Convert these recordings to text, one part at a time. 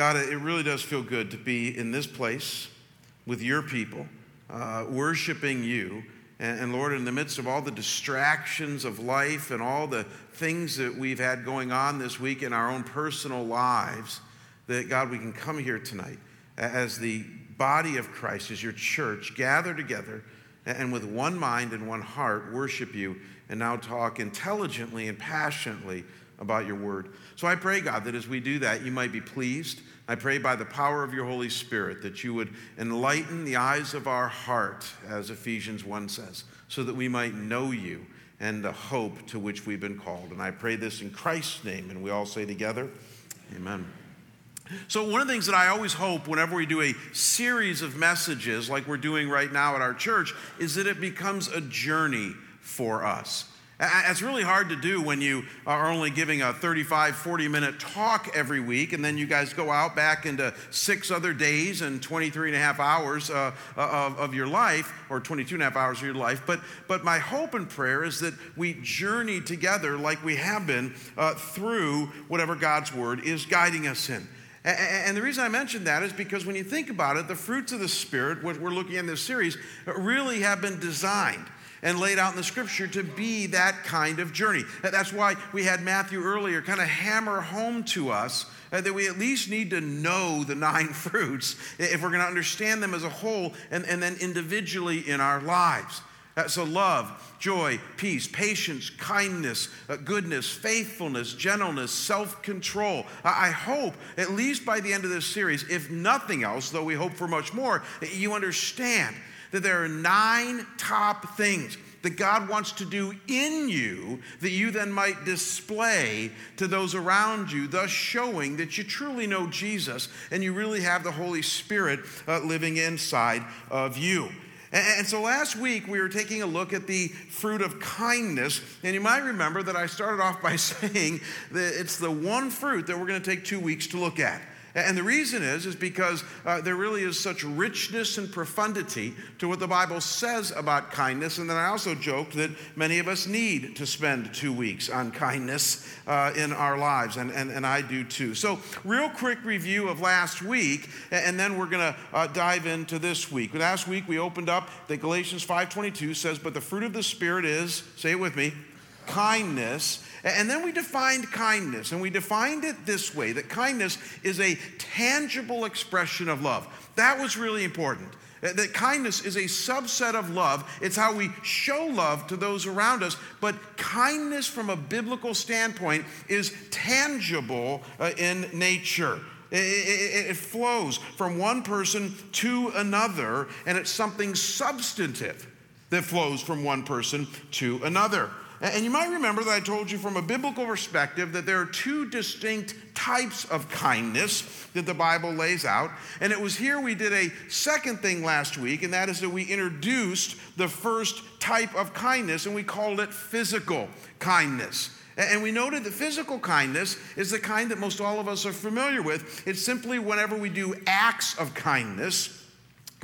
God, it really does feel good to be in this place with your people, worshiping you. And Lord, in the midst of all the distractions of life and all the things that we've had going on this week in our own personal lives, that God, we can come here tonight as the body of Christ, as your church, gather together and with one mind and one heart worship you and now talk intelligently and passionately about your word. So I pray, God, that as we do that, you might be pleased. I pray by the power of your Holy Spirit that you would enlighten the eyes of our heart, as Ephesians 1 says, so that we might know you and the hope to which we've been called. And I pray this in Christ's name, and we all say together, amen. So one of the things that I always hope whenever we do a series of messages like we're doing right now at our church is that it becomes a journey for us. It's really hard to do when you are only giving a 35, 40-minute talk every week, and then you guys go out back into 6 other days and 23 and a half hours of your life, or 22 and a half hours of your life. But my hope and prayer is that we journey together like we have been through whatever God's word is guiding us in. And the reason I mention that is because when you think about it, the fruits of the Spirit, what we're looking at in this series, really have been designed and laid out in the Scripture to be that kind of journey. That's why we had Matthew earlier kind of hammer home to us that we at least need to know the 9 fruits if we're going to understand them as a whole and then individually in our lives. So love, joy, peace, patience, kindness, goodness, faithfulness, gentleness, self-control. I hope, at least by the end of this series, if nothing else, though we hope for much more, that you understand that there are 9 top things that God wants to do in you that you then might display to those around you, thus showing that you truly know Jesus and you really have the Holy Spirit living inside of you. And so last week we were taking a look at the fruit of kindness, and you might remember that I started off by saying that it's the one fruit that we're going to take 2 weeks to look at. And the reason is because there really is such richness and profundity to what the Bible says about kindness. And then I also joked that many of us need to spend 2 weeks on kindness in our lives, and I do too. So real quick review of last week, and then we're going to dive into this week. Last week we opened up that Galatians 5:22 says, but the fruit of the Spirit is, say it with me, kindness. And then we defined kindness, and we defined it this way, that kindness is a tangible expression of love. That was really important, that kindness is a subset of love. It's how we show love to those around us, but kindness from a biblical standpoint is tangible in nature. It flows from one person to another, and it's something substantive that flows from one person to another. And you might remember that I told you from a biblical perspective that there are 2 distinct types of kindness that the Bible lays out. And it was here we did a second thing last week, and that is that we introduced the first type of kindness, and we called it physical kindness. And we noted that physical kindness is the kind that most all of us are familiar with. It's simply whenever we do acts of kindness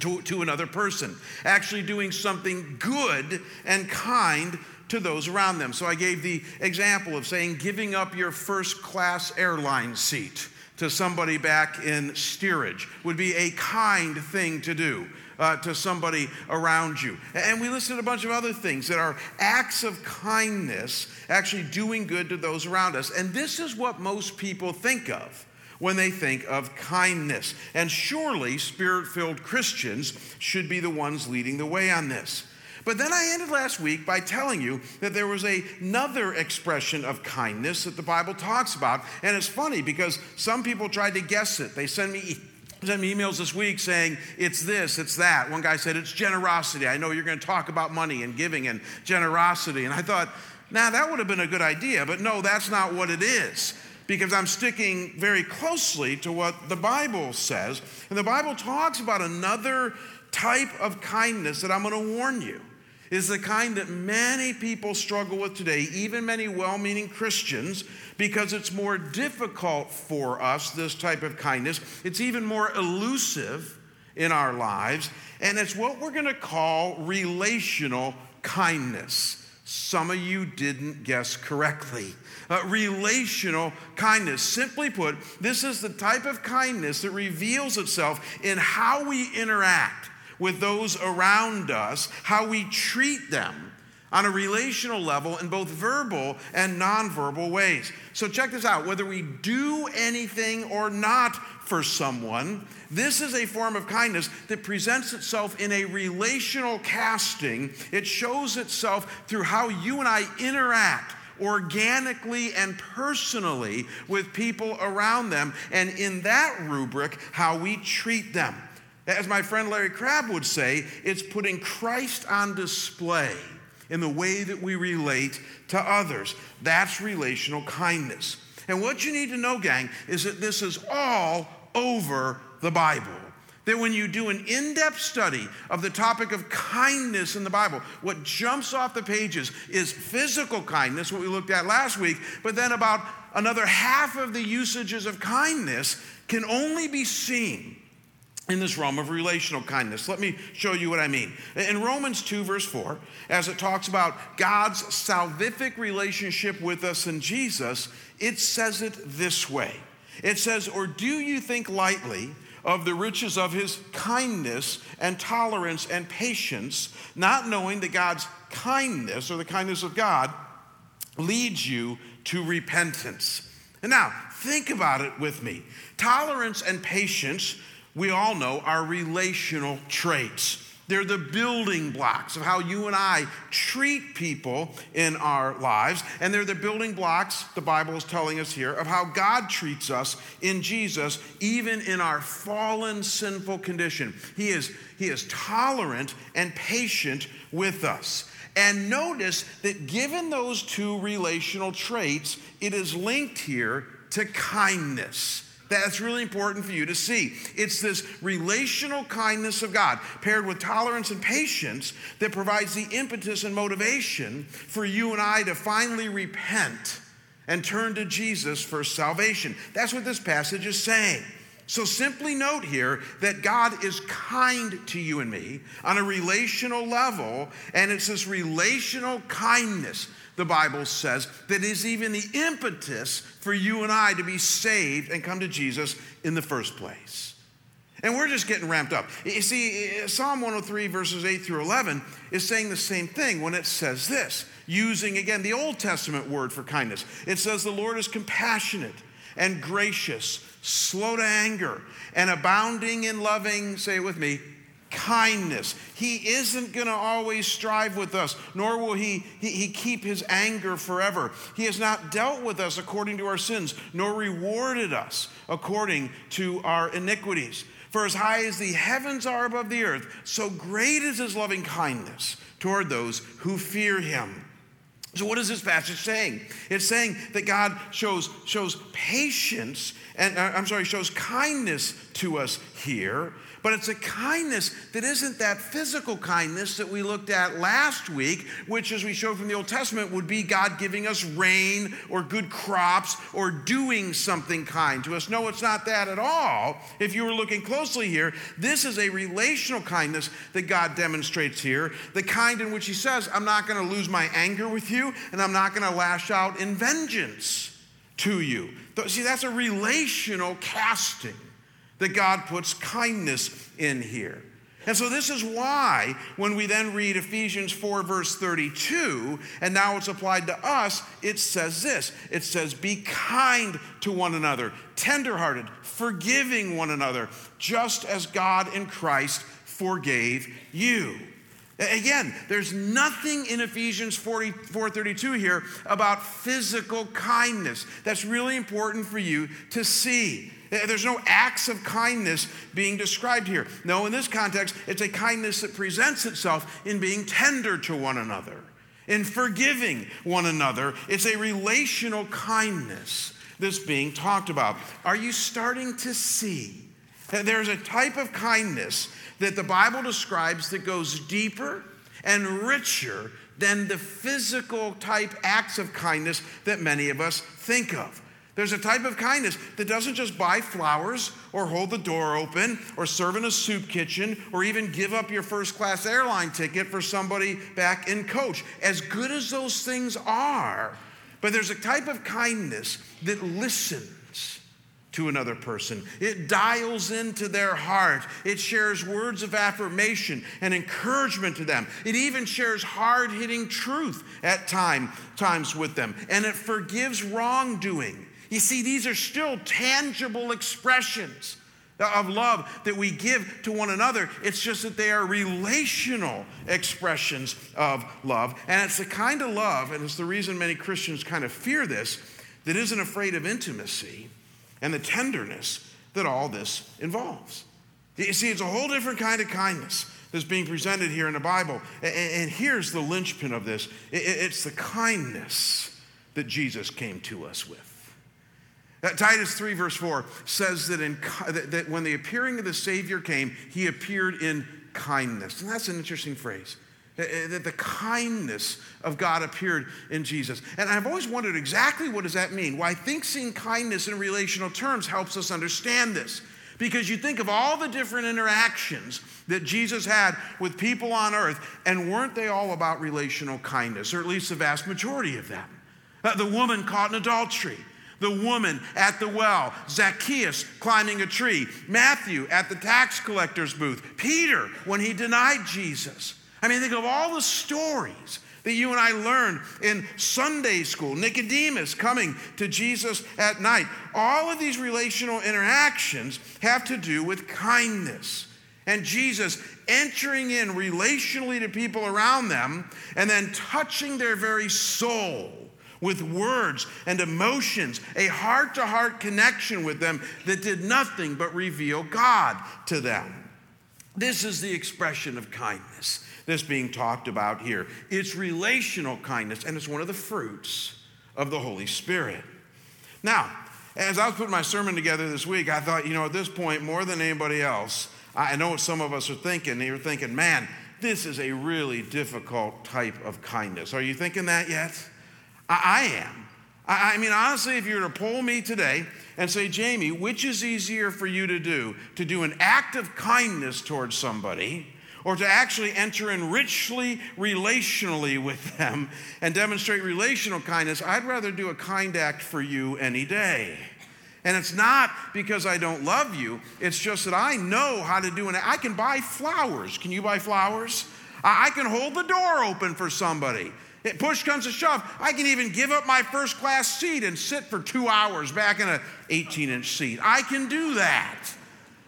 to another person, actually doing something good and kind to those around them. So I gave the example of saying giving up your first-class airline seat to somebody back in steerage would be a kind thing to do to somebody around you. And we listed a bunch of other things that are acts of kindness, actually doing good to those around us. And this is what most people think of when they think of kindness. And surely Spirit-filled Christians should be the ones leading the way on this. But then I ended last week by telling you that there was another expression of kindness that the Bible talks about. And it's funny because some people tried to guess it. They sent me emails this week saying, it's this, it's that. One guy said, it's generosity. I know you're going to talk about money and giving and generosity. And I thought, that would have been a good idea. But no, that's not what it is, because I'm sticking very closely to what the Bible says. And the Bible talks about another type of kindness that I'm going to warn you is the kind that many people struggle with today, even many well-meaning Christians, because it's more difficult for us, this type of kindness. It's even more elusive in our lives, and it's what we're going to call relational kindness. Some of you didn't guess correctly. Relational kindness. Simply put, this is the type of kindness that reveals itself in how we interact with those around us, how we treat them on a relational level in both verbal and nonverbal ways. So check this out. Whether we do anything or not for someone, this is a form of kindness that presents itself in a relational casting. It shows itself through how you and I interact organically and personally with people around them, and in that rubric, how we treat them. As my friend Larry Crabb would say, it's putting Christ on display in the way that we relate to others. That's relational kindness. And what you need to know, gang, is that this is all over the Bible. That when you do an in-depth study of the topic of kindness in the Bible, what jumps off the pages is physical kindness, what we looked at last week, but then about another half of the usages of kindness can only be seen in this realm of relational kindness. Let me show you what I mean. In Romans 2, verse 4, as it talks about God's salvific relationship with us in Jesus, it says it this way. It says, "Or do you think lightly of the riches of his kindness and tolerance and patience, not knowing that God's kindness, or the kindness of God, leads you to repentance?" And now, think about it with me. Tolerance and patience, we all know, are relational traits. They're the building blocks of how you and I treat people in our lives, and they're the building blocks, the Bible is telling us here, of how God treats us in Jesus, even in our fallen, sinful condition. He is tolerant and patient with us. And notice that given those two relational traits, it is linked here to kindness. That's really important for you to see. It's this relational kindness of God paired with tolerance and patience that provides the impetus and motivation for you and I to finally repent and turn to Jesus for salvation. That's what this passage is saying. So simply note here that God is kind to you and me on a relational level, and it's this relational kindness, the Bible says, that is even the impetus for you and I to be saved and come to Jesus in the first place. And we're just getting ramped up. You see, Psalm 103, verses 8 through 11 is saying the same thing when it says this, using, again, the Old Testament word for kindness. It says, "The Lord is compassionate and gracious, slow to anger, and abounding in loving," say it with me, "kindness." He isn't going to always strive with us, nor will he keep his anger forever. He has not dealt with us according to our sins, nor rewarded us according to our iniquities. For as high as the heavens are above the earth, so great is his loving kindness toward those who fear him. So what is this passage saying? It's saying that God shows kindness to us here, but it's a kindness that isn't that physical kindness that we looked at last week, which, as we showed from the Old Testament, would be God giving us rain or good crops or doing something kind to us. No, it's not that at all. If you were looking closely here, this is a relational kindness that God demonstrates here, the kind in which he says, "I'm not going to lose my anger with you, and I'm not going to lash out in vengeance to you." See, that's a relational casting that God puts kindness in here. And so this is why when we then read Ephesians 4, verse 32, and now it's applied to us, it says this. It says, "Be kind to one another, tenderhearted, forgiving one another, just as God in Christ forgave you." Again, there's nothing in Ephesians 4:32 here about physical kindness. That's really important for you to see. There's no acts of kindness being described here. No, in this context, it's a kindness that presents itself in being tender to one another, in forgiving one another. It's a relational kindness that's being talked about. Are you starting to see that there's a type of kindness that the Bible describes that goes deeper and richer than the physical type acts of kindness that many of us think of? There's a type of kindness that doesn't just buy flowers or hold the door open or serve in a soup kitchen or even give up your first-class airline ticket for somebody back in coach. As good as those things are, but there's a type of kindness that listens to another person. It dials into their heart. It shares words of affirmation and encouragement to them. It even shares hard-hitting truth at times with them. And it forgives wrongdoing. You see, these are still tangible expressions of love that we give to one another. It's just that they are relational expressions of love. And it's the kind of love, and it's the reason many Christians kind of fear this, that isn't afraid of intimacy and the tenderness that all this involves. You see, it's a whole different kind of kindness that's being presented here in the Bible. And here's the linchpin of this. It's the kindness that Jesus came to us with. Titus 3 verse 4 says that when the appearing of the Savior came, he appeared in kindness. And that's an interesting phrase. That the kindness of God appeared in Jesus. And I've always wondered exactly what does that mean? Well, I think seeing kindness in relational terms helps us understand this. Because you think of all the different interactions that Jesus had with people on earth, and weren't they all about relational kindness, or at least the vast majority of them? The woman caught in adultery. The woman at the well, Zacchaeus climbing a tree, Matthew at the tax collector's booth, Peter when he denied Jesus. I mean, think of all the stories that you and I learned in Sunday school, Nicodemus coming to Jesus at night. All of these relational interactions have to do with kindness. And Jesus entering in relationally to people around them and then touching their very soul with words and emotions, a heart-to-heart connection with them that did nothing but reveal God to them. This is the expression of kindness that's being talked about here. It's relational kindness, and it's one of the fruits of the Holy Spirit. Now, as I was putting my sermon together this week, I thought, at this point, more than anybody else, I know what some of us are thinking. You're thinking, man, this is a really difficult type of kindness. Are you thinking that yet? I am. I mean, honestly, if you were to poll me today and say, Jamie, which is easier for you to do an act of kindness towards somebody or to actually enter in richly relationally with them and demonstrate relational kindness, I'd rather do a kind act for you any day. And it's not because I don't love you. It's just that I know how to do an act. I can buy flowers. Can you buy flowers? I can hold the door open for somebody. Push comes to shove, I can even give up my first class seat and sit for 2 hours back in an 18-inch seat. I can do that.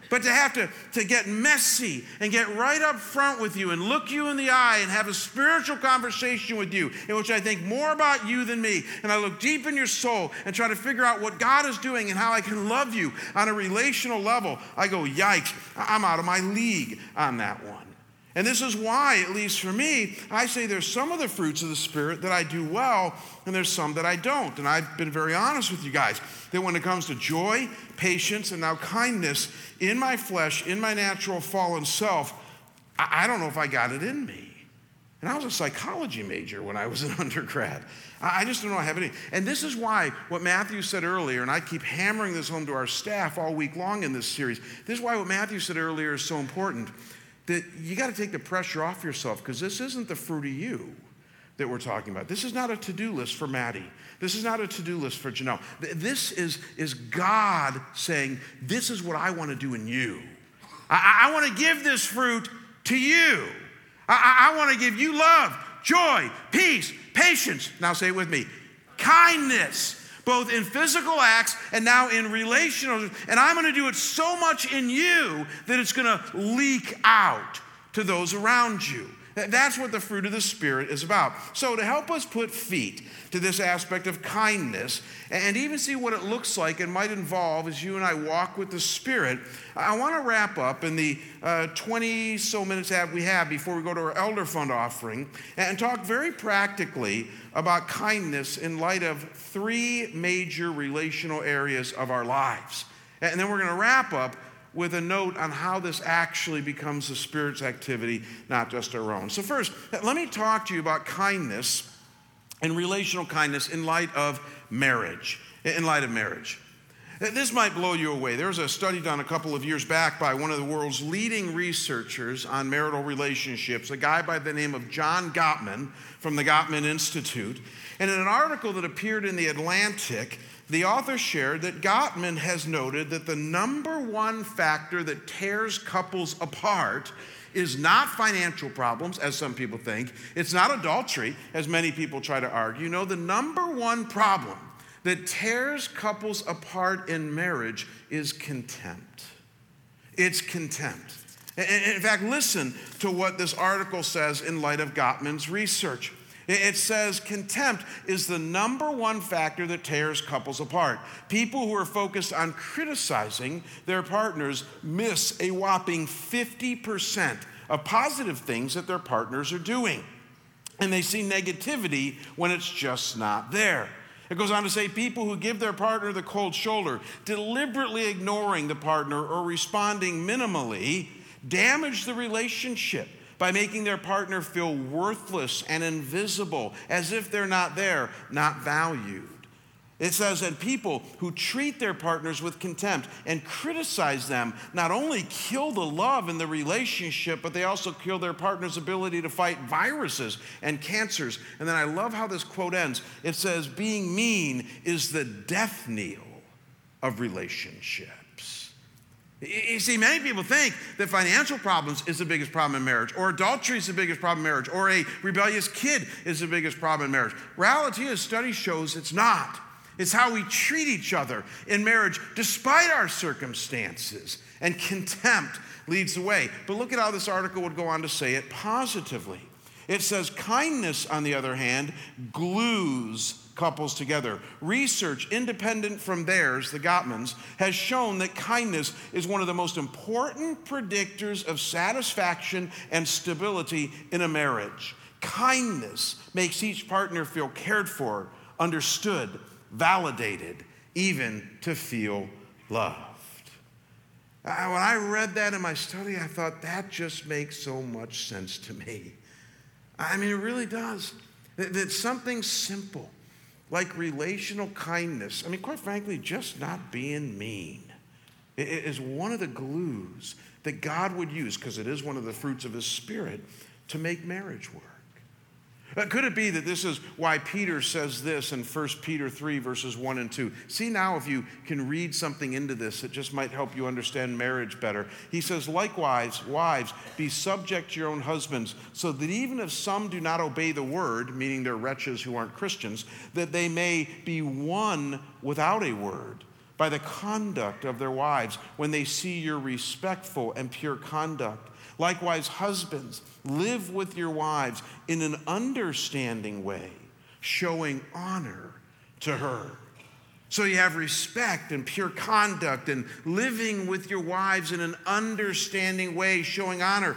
But to have to get messy and get right up front with you and look you in the eye and have a spiritual conversation with you in which I think more about you than me, and I look deep in your soul and try to figure out what God is doing and how I can love you on a relational level, I go, yikes, I'm out of my league on that one. And this is why, at least for me, I say there's some of the fruits of the Spirit that I do well, and there's some that I don't. And I've been very honest with you guys that when it comes to joy, patience, and now kindness, in my flesh, in my natural fallen self, I don't know if I got it in me. And I was a psychology major when I was an undergrad. I just don't know I have any. And this is why what Matthew said earlier, and I keep hammering this home to our staff all week long in this series, this is why what Matthew said earlier is so important. That you got to take the pressure off yourself, because this isn't the fruit of you that we're talking about. This is not a to-do list for Maddie. This is not a to-do list for Janelle. This is God saying, this is what I want to do in you. I want to give this fruit to you. I want to give you love, joy, peace, patience. Now say it with me. Kindness. Both in physical acts and now in relational. And I'm going to do it so much in you that it's going to leak out to those around you. That's what the fruit of the Spirit is about. So to help us put feet to this aspect of kindness and even see what it looks like and might involve as you and I walk with the Spirit, I want to wrap up in the 20 so minutes that we have before we go to our Elder Fund offering and talk very practically about kindness in light of three major relational areas of our lives. And then we're going to wrap up with a note on how this actually becomes the Spirit's activity, not just our own. So first, let me talk to you about kindness and relational kindness in light of marriage. in light of marriage. This might blow you away. There was a study done a couple of years back by one of the world's leading researchers on marital relationships, a guy by the name of John Gottman from the Gottman Institute. And in an article that appeared in the Atlantic, the author shared that Gottman has noted that the number one factor that tears couples apart is not financial problems, as some people think. It's not adultery, as many people try to argue. No, the number one problem that tears couples apart in marriage is contempt. It's contempt. And in fact, listen to what this article says in light of Gottman's research. It says contempt is the number one factor that tears couples apart. People who are focused on criticizing their partners miss a whopping 50% of positive things that their partners are doing. And they see negativity when it's just not there. It goes on to say people who give their partner the cold shoulder, deliberately ignoring the partner or responding minimally, damage the relationship by making their partner feel worthless and invisible, as if they're not there, not valued. It says that people who treat their partners with contempt and criticize them not only kill the love in the relationship, but they also kill their partner's ability to fight viruses and cancers. And then I love how this quote ends. It says, being mean is the death knell of relationships. You see, many people think that financial problems is the biggest problem in marriage, or adultery is the biggest problem in marriage, or a rebellious kid is the biggest problem in marriage. Reality is, study shows it's not. It's how we treat each other in marriage despite our circumstances. And contempt leads the way. But look at how this article would go on to say it positively. It says kindness, on the other hand, glues couples together. Research independent from theirs, the Gottmans, has shown that kindness is one of the most important predictors of satisfaction and stability in a marriage. Kindness makes each partner feel cared for, understood, validated, even to feel loved. When I read that in my study, I thought that just makes so much sense to me. I mean, it really does. That something simple like relational kindness, I mean, quite frankly, just not being mean, it is one of the glues that God would use, because it is one of the fruits of His Spirit, to make marriage work. Could it be that this is why Peter says this in 1 Peter 3, verses 1 and 2? See now if you can read something into this, it just might help you understand marriage better. He says, likewise, wives, be subject to your own husbands, so that even if some do not obey the word, meaning they're wretches who aren't Christians, that they may be won without a word by the conduct of their wives when they see your respectful and pure conduct. Likewise, husbands, live with your wives in an understanding way, showing honor to her. So you have respect and pure conduct and living with your wives in an understanding way, showing honor.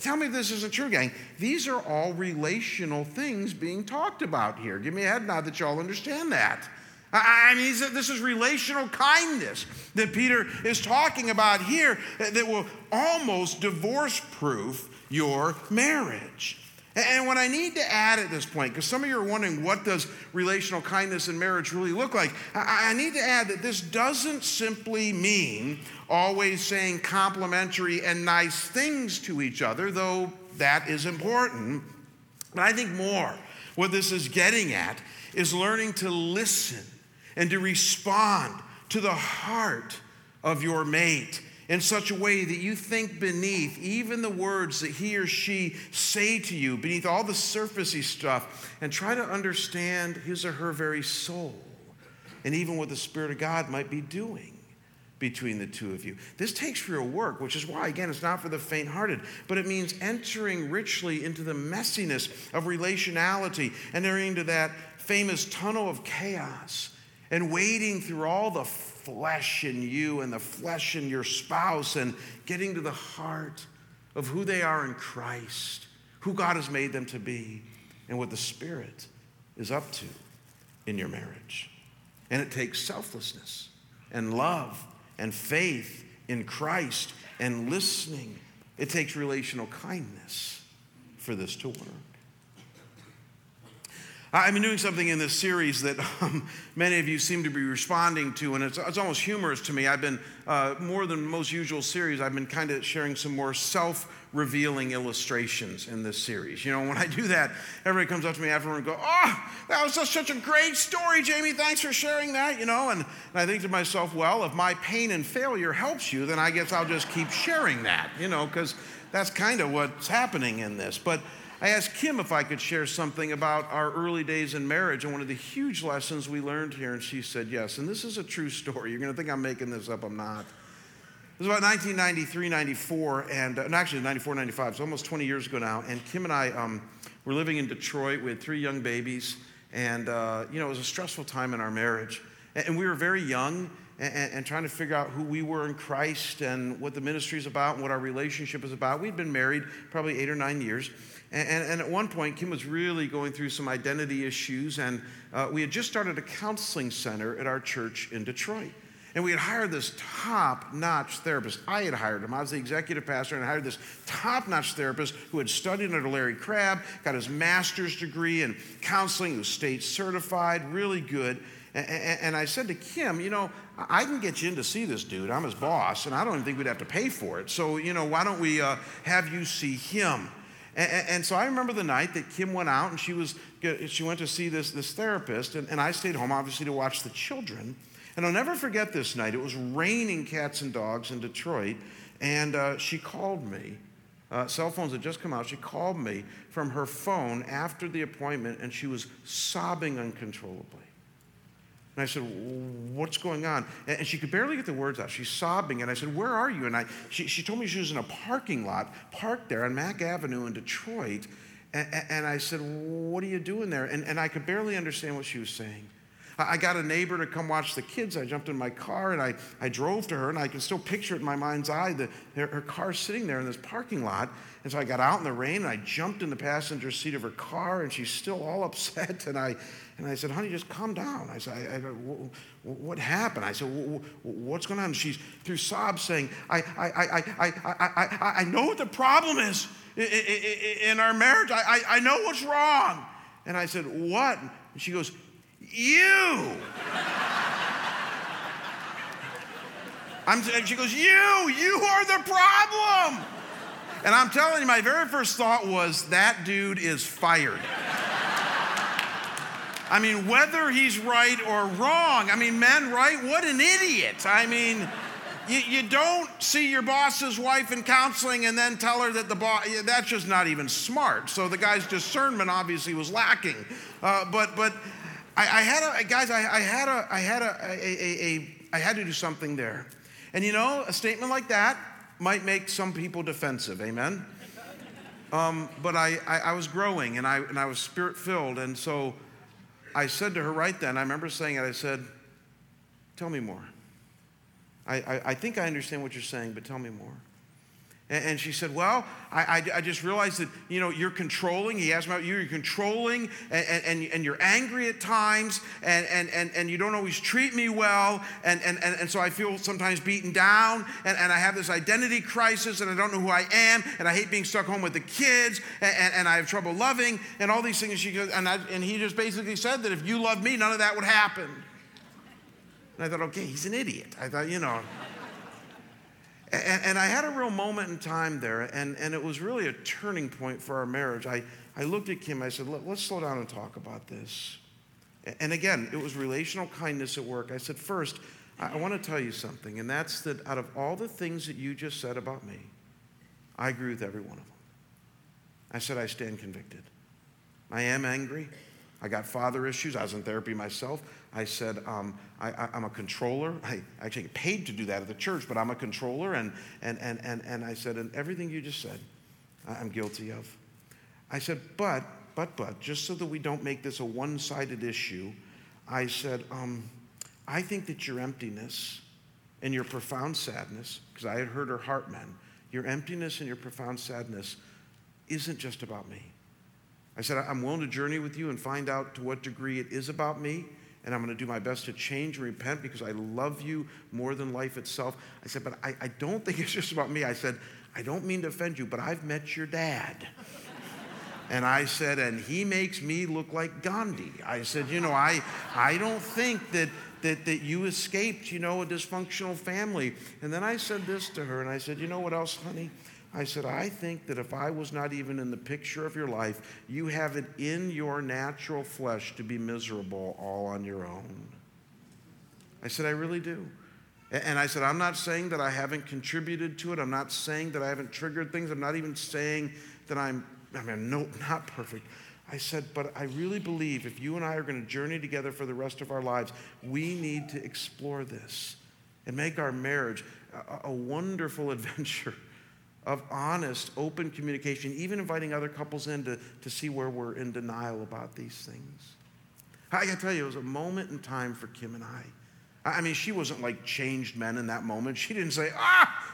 Tell me if this isn't true, gang. These are all relational things being talked about here. Give me a head nod that you all understand that. I mean, this is relational kindness that Peter is talking about here that will almost divorce-proof your marriage. And what I need to add at this point, because some of you are wondering what does relational kindness in marriage really look like, I need to add that this doesn't simply mean always saying complimentary and nice things to each other, though that is important. But I think more what this is getting at is learning to listen and to respond to the heart of your mate in such a way that you think beneath even the words that he or she say to you, beneath all the surfacey stuff, and try to understand his or her very soul and even what the Spirit of God might be doing between the two of you. This takes real work, which is why, again, it's not for the faint-hearted, but it means entering richly into the messiness of relationality and entering into that famous tunnel of chaos and wading through all the flesh in you and the flesh in your spouse and getting to the heart of who they are in Christ, who God has made them to be, and what the Spirit is up to in your marriage. And it takes selflessness and love and faith in Christ and listening. It takes relational kindness for this to work. I've been doing something in this series that many of you seem to be responding to, and it's almost humorous to me. I've been, more than most usual series, I've been kind of sharing some more self-revealing illustrations in this series. You know, when I do that, everybody comes up to me afterward and goes, "Oh, that was such a great story, Jamie. Thanks for sharing that," you know. And I think to myself, well, if my pain and failure helps you, then I guess I'll just keep sharing that, you know, because that's kind of what's happening in this. But I asked Kim if I could share something about our early days in marriage and one of the huge lessons we learned here, and she said yes. And this is a true story. You're going to think I'm making this up. I'm not. It was about 1993, 94, and actually 94, 95. It's almost 20 years ago now. And Kim and I were living in Detroit. We had three young babies, and you know, it was a stressful time in our marriage. And we were very young and trying to figure out who we were in Christ and what the ministry is about and what our relationship is about. We'd been married probably 8 or 9 years. And at one point, Kim was really going through some identity issues, and we had just started a counseling center at our church in Detroit. And we had hired this top-notch therapist. I had hired him. I was the executive pastor, and I hired this top-notch therapist who had studied under Larry Crabb, got his master's degree in counseling, was state certified, really good. And I said to Kim, you know, I can get you in to see this dude. I'm his boss, and I don't even think we'd have to pay for it. So, you know, why don't we have you see him? And so I remember the night that Kim went out, and she went to see this therapist, and I stayed home, obviously, to watch the children. And I'll never forget this night. It was raining cats and dogs in Detroit, and she called me. Cell phones had just come out. She called me from her phone after the appointment, and she was sobbing uncontrollably. And I said, "What's going on?" And she could barely get the words out. She's sobbing. And I said, "Where are you?" And she told me she was in a parking lot, parked there on Mack Avenue in Detroit. And I said, "What are you doing there?" And I could barely understand what she was saying. I got a neighbor to come watch the kids. I jumped in my car, and I drove to her. And I can still picture it in my mind's eye, her car sitting there in this parking lot. And so I got out in the rain, and I jumped in the passenger seat of her car, and she's still all upset. And I said, "Honey, just calm down." I said, "What happened?" I said, "What's going on?" And she's through sobs saying, "I know what the problem is in our marriage. I know what's wrong." And I said, "What?" And she goes, "You." She goes, "You are the problem." And I'm telling you, my very first thought was, that dude is fired. I mean, whether he's right or wrong, I mean, men, right? What an idiot. I mean, you don't see your boss's wife in counseling and then tell her that the boss, that's just not even smart. So the guy's discernment obviously was lacking. But I had to do something there. And you know, a statement like that might make some people defensive, amen? But I was growing, and I was spirit-filled, and so I said to her right then, I remember saying it, I said, "Tell me more. I think I understand what you're saying, but tell me more." And she said, "Well, I just realized that, you know, you're controlling." He asked me about you. "You're controlling, and you're angry at times, and you don't always treat me well, and so I feel sometimes beaten down, and I have this identity crisis, and I don't know who I am, and I hate being stuck home with the kids, and I have trouble loving, and all these things." She goes, and he just basically said that if you loved me, none of that would happen. And I thought, okay, he's an idiot. I thought, you know. And I had a real moment in time there, and it was really a turning point for our marriage. I looked at Kim, I said, "Let's slow down and talk about this." And again, it was relational kindness at work. I said, "First, I want to tell you something, and that's that out of all the things that you just said about me, I agree with every one of them." I said, "I stand convicted. I am angry. I got father issues. I was in therapy myself. I said, I'm a controller. I actually get paid to do that at the church, but I'm a controller." And I said, "And everything you just said, I'm guilty of." I said, but, just so that we don't make this a one-sided issue, I said, "I think that your emptiness and your profound sadness," because I had heard her heart mend, "your emptiness and your profound sadness isn't just about me. I said, I'm willing to journey with you and find out to what degree it is about me, and I'm going to do my best to change and repent because I love you more than life itself." I said, "But I don't think it's just about me." I said, "I don't mean to offend you, but I've met your dad." And I said, and he makes me look like Gandhi. I said, you know, I don't think that you escaped, you know, a dysfunctional family. And then I said this to her, and I said, you know what else, honey? I said, I think that if I was not even in the picture of your life, you have it in your natural flesh to be miserable all on your own. I said, I really do. And I said, I'm not saying that I haven't contributed to it. I'm not saying that I haven't triggered things. I'm not even saying that I'm not perfect. I said, but I really believe if you and I are going to journey together for the rest of our lives, we need to explore this and make our marriage a wonderful adventure of honest, open communication, even inviting other couples in to see where we're in denial about these things. I got to tell you, it was a moment in time for Kim and I. I mean, she wasn't like changed men in that moment. She didn't say,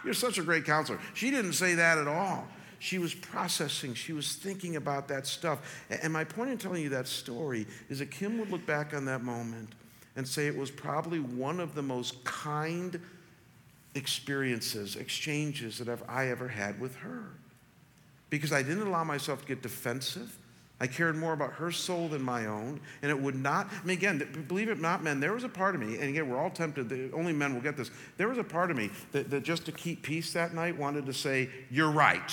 you're such a great counselor. She didn't say that at all. She was processing. She was thinking about that stuff. And my point in telling you that story is that Kim would look back on that moment and say it was probably one of the most kind experiences, exchanges that I ever had with her. Because I didn't allow myself to get defensive. I cared more about her soul than my own, and it would not, I mean, again, believe it or not, men, there was a part of me, and again, we're all tempted, only men will get this, there was a part of me that just to keep peace that night wanted to say, you're right,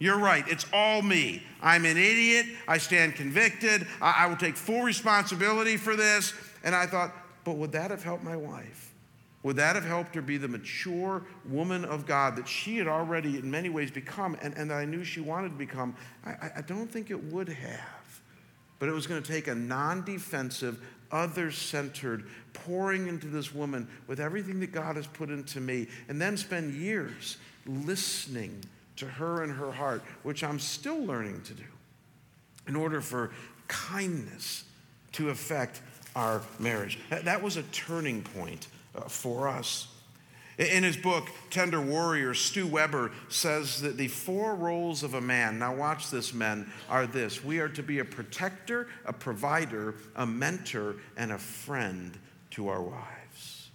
it's all me. I'm an idiot, I stand convicted, I will take full responsibility for this, and I thought, but would that have helped my wife? Would that have helped her be the mature woman of God that she had already in many ways become and that I knew she wanted to become? I don't think it would have. But it was going to take a non-defensive, other-centered pouring into this woman with everything that God has put into me, and then spend years listening to her and her heart, which I'm still learning to do, in order for kindness to affect our marriage. That was a turning point for us. In his book, Tender Warrior, Stu Weber says that the four roles of a man, now watch this, men, are this. We are to be a protector, a provider, a mentor, and a friend to our wives.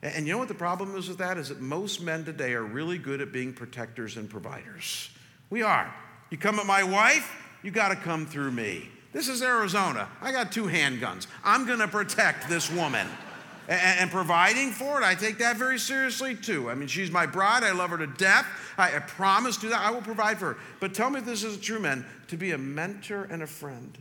And you know what the problem is with that? Is that most men today are really good at being protectors and providers. We are. You come at my wife, you got to come through me. This is Arizona. I got 2 handguns. I'm going to protect this woman. And providing for it, I take that very seriously too. I mean, she's my bride. I love her to death. I promise to do that. I will provide for her. But tell me if this isn't true, men, to be a mentor and a friend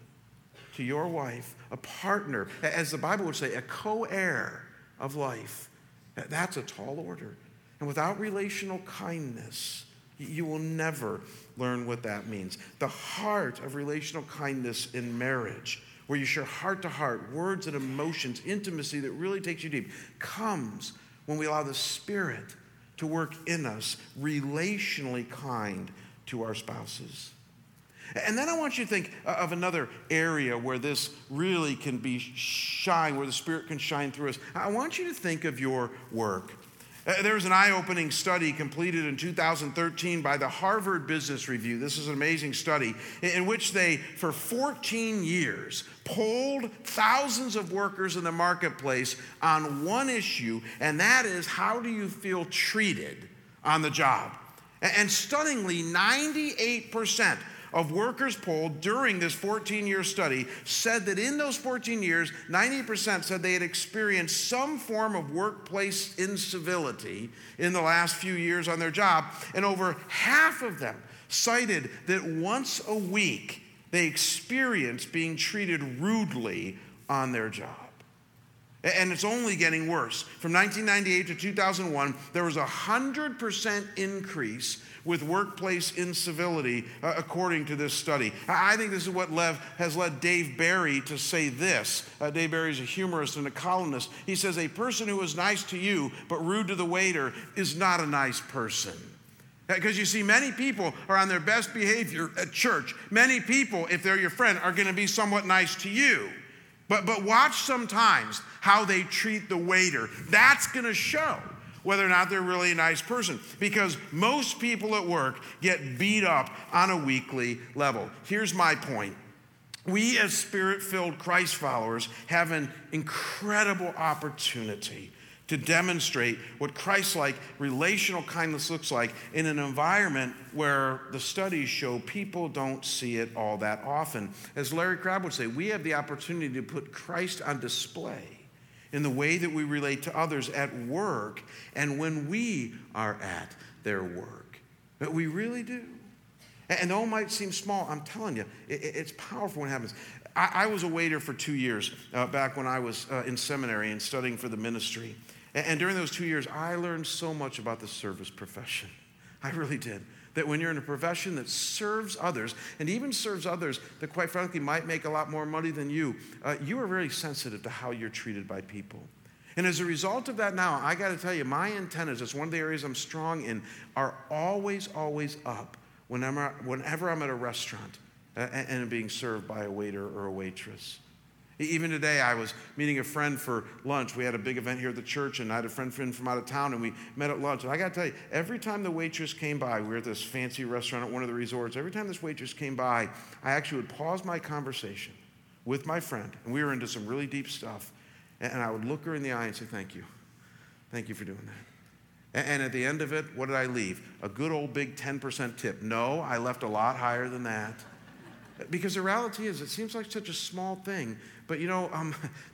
to your wife, a partner, as the Bible would say, a co-heir of life. That's a tall order. And without relational kindness, you will never learn what that means. The heart of relational kindness in marriage, where you share heart to heart, words and emotions, intimacy that really takes you deep, comes when we allow the Spirit to work in us, relationally kind to our spouses. And then I want you to think of another area where this really can be shine, where the Spirit can shine through us. I want you to think of your work. There was an eye-opening study completed in 2013 by the Harvard Business Review. This is an amazing study in which they, for 14 years, polled thousands of workers in the marketplace on one issue, and that is, how do you feel treated on the job? And stunningly, 98% of workers polled during this 14-year study said that in those 14 years, 90% said they had experienced some form of workplace incivility in the last few years on their job, and over half of them cited that once a week they experienced being treated rudely on their job. And it's only getting worse. From 1998 to 2001, there was a 100% increase with workplace incivility, according to this study. I think this is what has led Dave Barry to say this. Dave Barry is a humorist and a columnist. He says, a person who is nice to you but rude to the waiter is not a nice person. Because you see, many people are on their best behavior at church. Many people, if they're your friend, are going to be somewhat nice to you. But watch sometimes how they treat the waiter. That's going to show whether or not they're really a nice person, because most people at work get beat up on a weekly level. Here's my point. We as Spirit-filled Christ followers have an incredible opportunity to demonstrate what Christ-like relational kindness looks like in an environment where the studies show people don't see it all that often. As Larry Crabb would say, we have the opportunity to put Christ on display in the way that we relate to others at work and when we are at their work. But we really do. And though it might seem small, I'm telling you, it's powerful when it happens. I was a waiter for 2 years back when I was in seminary and studying for the ministry. And during those 2 years, I learned so much about the service profession. I really did. That when you're in a profession that serves others, and even serves others that quite frankly might make a lot more money than you, you are very sensitive to how you're treated by people. And as a result of that now, I got to tell you, my antennas, it's one of the areas I'm strong in, are always, always up whenever I'm at a restaurant and being served by a waiter or a waitress. Even today, I was meeting a friend for lunch. We had a big event here at the church, and I had a friend from out of town, and we met at lunch. And I got to tell you, every time the waitress came by, we were at this fancy restaurant at one of the resorts. Every time this waitress came by, I actually would pause my conversation with my friend, and we were into some really deep stuff, and I would look her in the eye and say, thank you. Thank you for doing that. And at the end of it, what did I leave? A good old big 10% tip. No, I left a lot higher than that. Because the reality is, it seems like such a small thing. But, you know,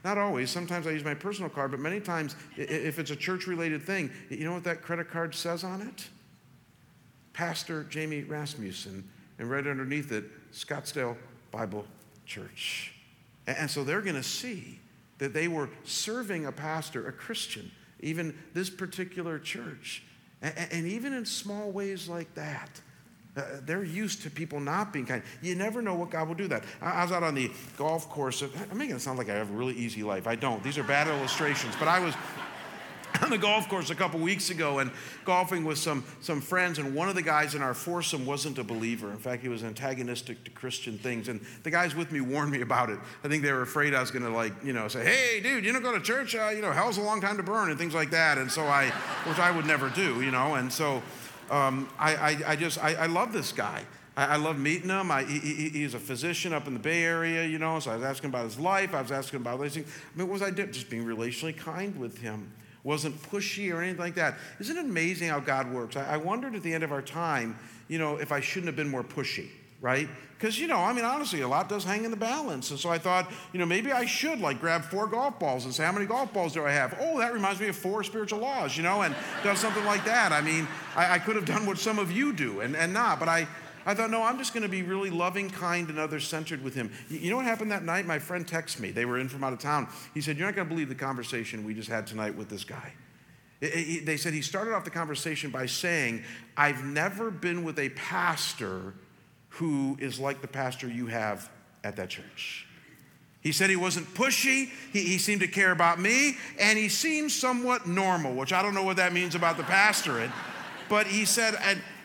not always. Sometimes I use my personal card, but many times, if it's a church-related thing, you know what that credit card says on it? Pastor Jamie Rasmussen. And right underneath it, Scottsdale Bible Church. And so they're going to see that they were serving a pastor, a Christian, even this particular church. And even in small ways like that, they're used to people not being kind. You never know what God will do that. I was out on the golf course. I'm making it sound like I have a really easy life. I don't. These are bad illustrations. But I was on the golf course a couple weeks ago and golfing with some friends, and one of the guys in our foursome wasn't a believer. In fact, he was antagonistic to Christian things, and the guys with me warned me about it. I think they were afraid I was going to, say, hey, dude, you don't go to church? Hell's a long time to burn and things like that, and so which I would never do, and so I love this guy. I love meeting him. He's a physician up in the Bay Area, so I was asking about his life. I was asking about these things. I mean, what was I doing? Just being relationally kind with him. Wasn't pushy or anything like that. Isn't it amazing how God works? I wondered at the end of our time, if I shouldn't have been more pushy, right? Because, honestly, a lot does hang in the balance. And so I thought, maybe I should, grab 4 golf balls and say, how many golf balls do I have? Oh, that reminds me of 4 spiritual laws, and done something like that. I mean, I could have done what some of you do and not. But I thought, no, I'm just going to be really loving, kind, and other-centered with him. You know what happened that night? My friend texted me. They were in from out of town. He said, you're not going to believe the conversation we just had tonight with this guy. They said he started off the conversation by saying, I've never been with a pastor who is like the pastor you have at that church. He said he wasn't pushy, he seemed to care about me, and he seemed somewhat normal, which I don't know what that means about the pastorate, but he said,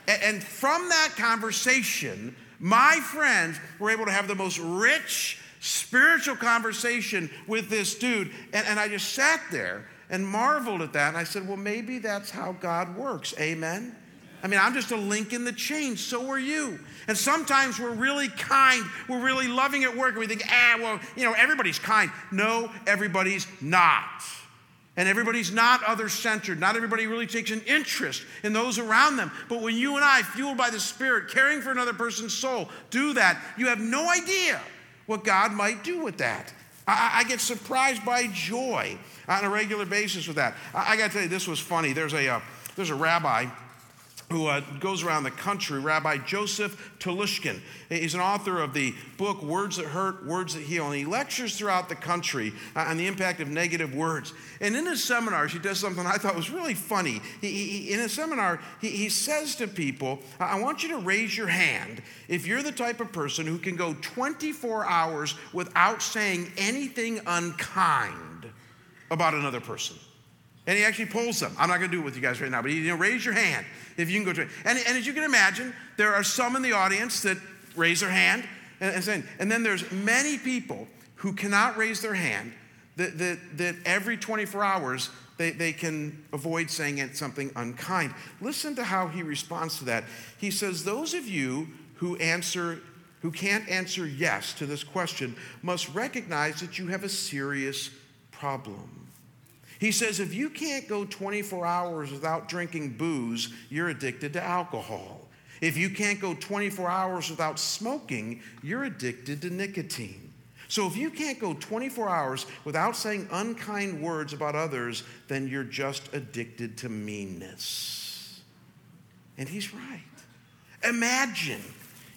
and from that conversation, my friends were able to have the most rich spiritual conversation with this dude. And I just sat there and marveled at that. And I said, well, maybe that's how God works. Amen? I mean, I'm just a link in the chain. So are you. And sometimes we're really kind. We're really loving at work. And we think, everybody's kind. No, everybody's not. And everybody's not other-centered. Not everybody really takes an interest in those around them. But when you and I, fueled by the Spirit, caring for another person's soul, do that, you have no idea what God might do with that. I get surprised by joy on a regular basis with that. I got to tell you, this was funny. There's a rabbi who goes around the country, Rabbi Joseph Telushkin. He's an author of the book Words That Hurt, Words That Heal, and he lectures throughout the country on the impact of negative words. And in his seminars, he does something I thought was really funny. In his seminar, he says to people, I want you to raise your hand if you're the type of person who can go 24 hours without saying anything unkind about another person. And he actually polls them. I'm not going to do it with you guys right now, but raise your hand if you can go to it. And as you can imagine, there are some in the audience that raise their hand. And then there's many people who cannot raise their hand that every 24 hours they can avoid saying something unkind. Listen to how he responds to that. He says, those of you who can't answer yes to this question must recognize that you have a serious problem. He says, if you can't go 24 hours without drinking booze, you're addicted to alcohol. If you can't go 24 hours without smoking, you're addicted to nicotine. So if you can't go 24 hours without saying unkind words about others, then you're just addicted to meanness. And he's right. Imagine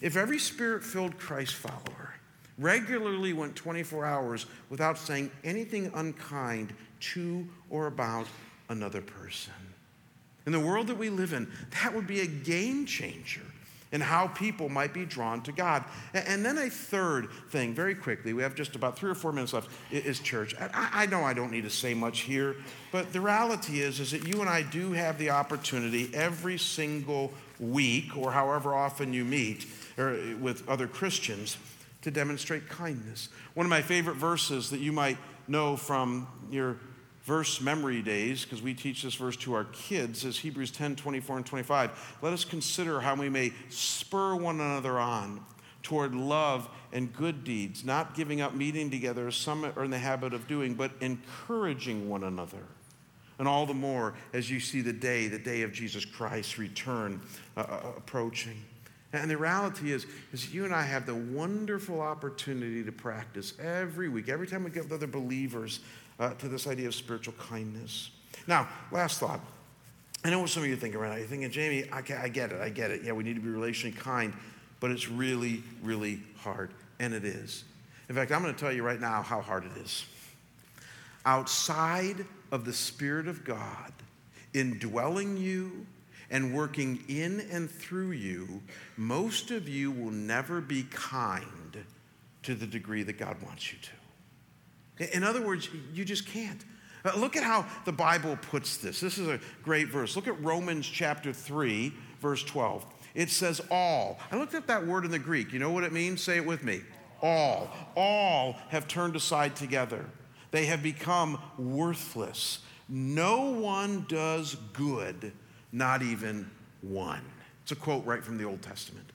if every spirit-filled Christ follower regularly went 24 hours without saying anything unkind to or about another person. In the world that we live in, that would be a game changer and how people might be drawn to God. And then a third thing, very quickly, we have just about 3 or 4 minutes left, is church. I know I don't need to say much here, but the reality is that you and I do have the opportunity every single week, or however often you meet or with other Christians, to demonstrate kindness. One of my favorite verses that you might know from your verse memory days, because we teach this verse to our kids, is Hebrews 10:24 and 25. Let us consider how we may spur one another on toward love and good deeds, not giving up meeting together as some are in the habit of doing, but encouraging one another. And all the more as you see the day of Jesus Christ's return approaching. And the reality is you and I have the wonderful opportunity to practice every week, every time we get with other believers, to this idea of spiritual kindness. Now, last thought. I know what some of you are thinking right now. You're thinking, Jamie, I get it. Yeah, we need to be relationally kind, but it's really, really hard, and it is. In fact, I'm going to tell you right now how hard it is. Outside of the Spirit of God indwelling you and working in and through you, most of you will never be kind to the degree that God wants you to. In other words, you just can't. Look at how the Bible puts this. This is a great verse. Look at Romans chapter 3, verse 12. It says all. I looked up that word in the Greek. You know what it means? Say it with me. All. All have turned aside together. They have become worthless. No one does good, not even one. It's a quote right from the Old Testament.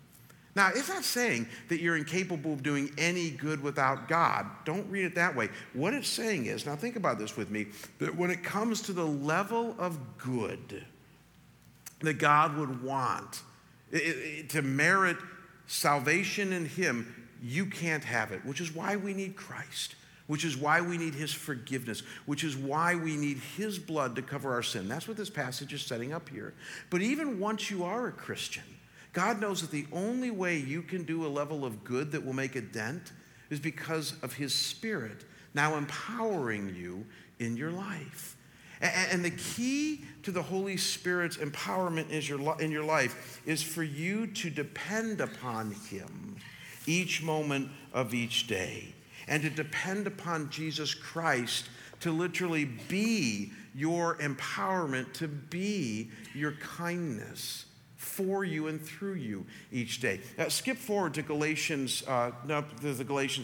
Now, it's not saying that you're incapable of doing any good without God. Don't read it that way. What it's saying is, now think about this with me, that when it comes to the level of good that God would want to merit salvation in him, you can't have it, which is why we need Christ, which is why we need his forgiveness, which is why we need his blood to cover our sin. That's what this passage is setting up here. But even once you are a Christian, God knows that the only way you can do a level of good that will make a dent is because of his Spirit now empowering you in your life. And the key to the Holy Spirit's empowerment in your life is for you to depend upon him each moment of each day, and to depend upon Jesus Christ to literally be your empowerment, to be your kindness for you and through you each day. Now, skip forward to the Galatians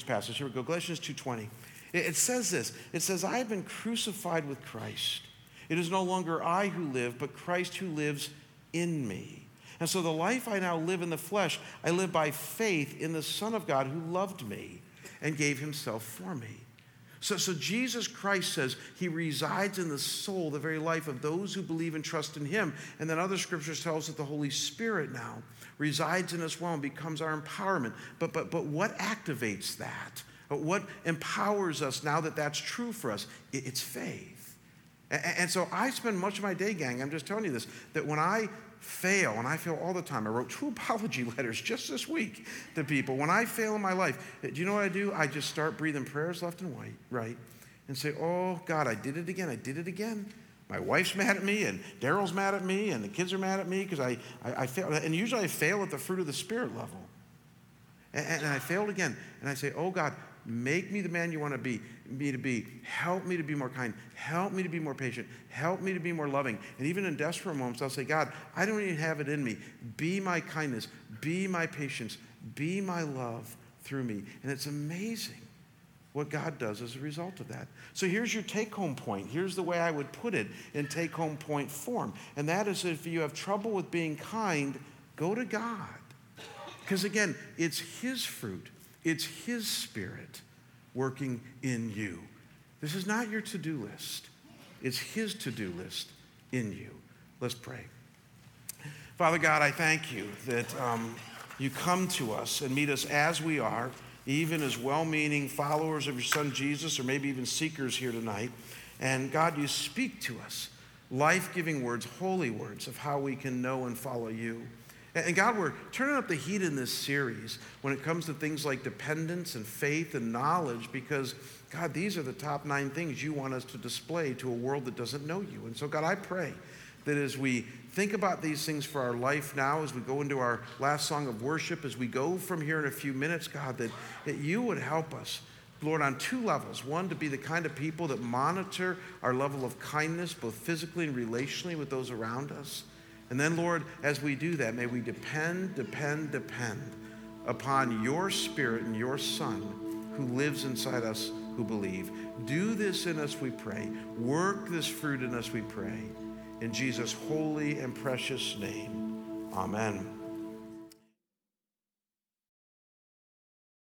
passage. Here we go, Galatians 2:20. It says this. It says, I have been crucified with Christ. It is no longer I who live, but Christ who lives in me. And so the life I now live in the flesh, I live by faith in the Son of God who loved me and gave himself for me. So Jesus Christ says he resides in the soul, the very life of those who believe and trust in him. And then other scriptures tell us that the Holy Spirit now resides in us well and becomes our empowerment. But what activates that? What empowers us now that that's true for us? It's faith. And so I spend much of my day, gang, I'm just telling you this, that when I fail, and I fail all the time. I wrote 2 apology letters just this week to people. When I fail in my life, do you know what I do? I just start breathing prayers left and right, and say, oh, God, I did it again. My wife's mad at me, and Daryl's mad at me, and the kids are mad at me because I failed. And usually I fail at the fruit of the Spirit level. And I failed again. And I say, oh, God, make me the man you want to be, me to be. Help me to be more kind. Help me to be more patient. Help me to be more loving. And even in desperate moments, I'll say, God, I don't even have it in me. Be my kindness. Be my patience. Be my love through me. And it's amazing what God does as a result of that. So here's your take-home point. Here's the way I would put it in take-home point form. And that is, if you have trouble with being kind, go to God. Because again, it's his fruit. It's his Spirit working in you. This is not your to-do list. It's his to-do list in you. Let's pray. Father God, I thank you that you come to us and meet us as we are, even as well-meaning followers of your son Jesus, or maybe even seekers here tonight. And God, you speak to us life-giving words, holy words of how we can know and follow you. And God, we're turning up the heat in this series when it comes to things like dependence and faith and knowledge, because God, these are the top 9 things you want us to display to a world that doesn't know you. And so God, I pray that as we think about these things for our life now, as we go into our last song of worship, as we go from here in a few minutes, God, that you would help us, Lord, on 2 levels. One, to be the kind of people that monitor our level of kindness, both physically and relationally with those around us. And then, Lord, as we do that, may we depend upon your Spirit and your Son who lives inside us who believe. Do this in us, we pray. Work this fruit in us, we pray. In Jesus' holy and precious name, amen.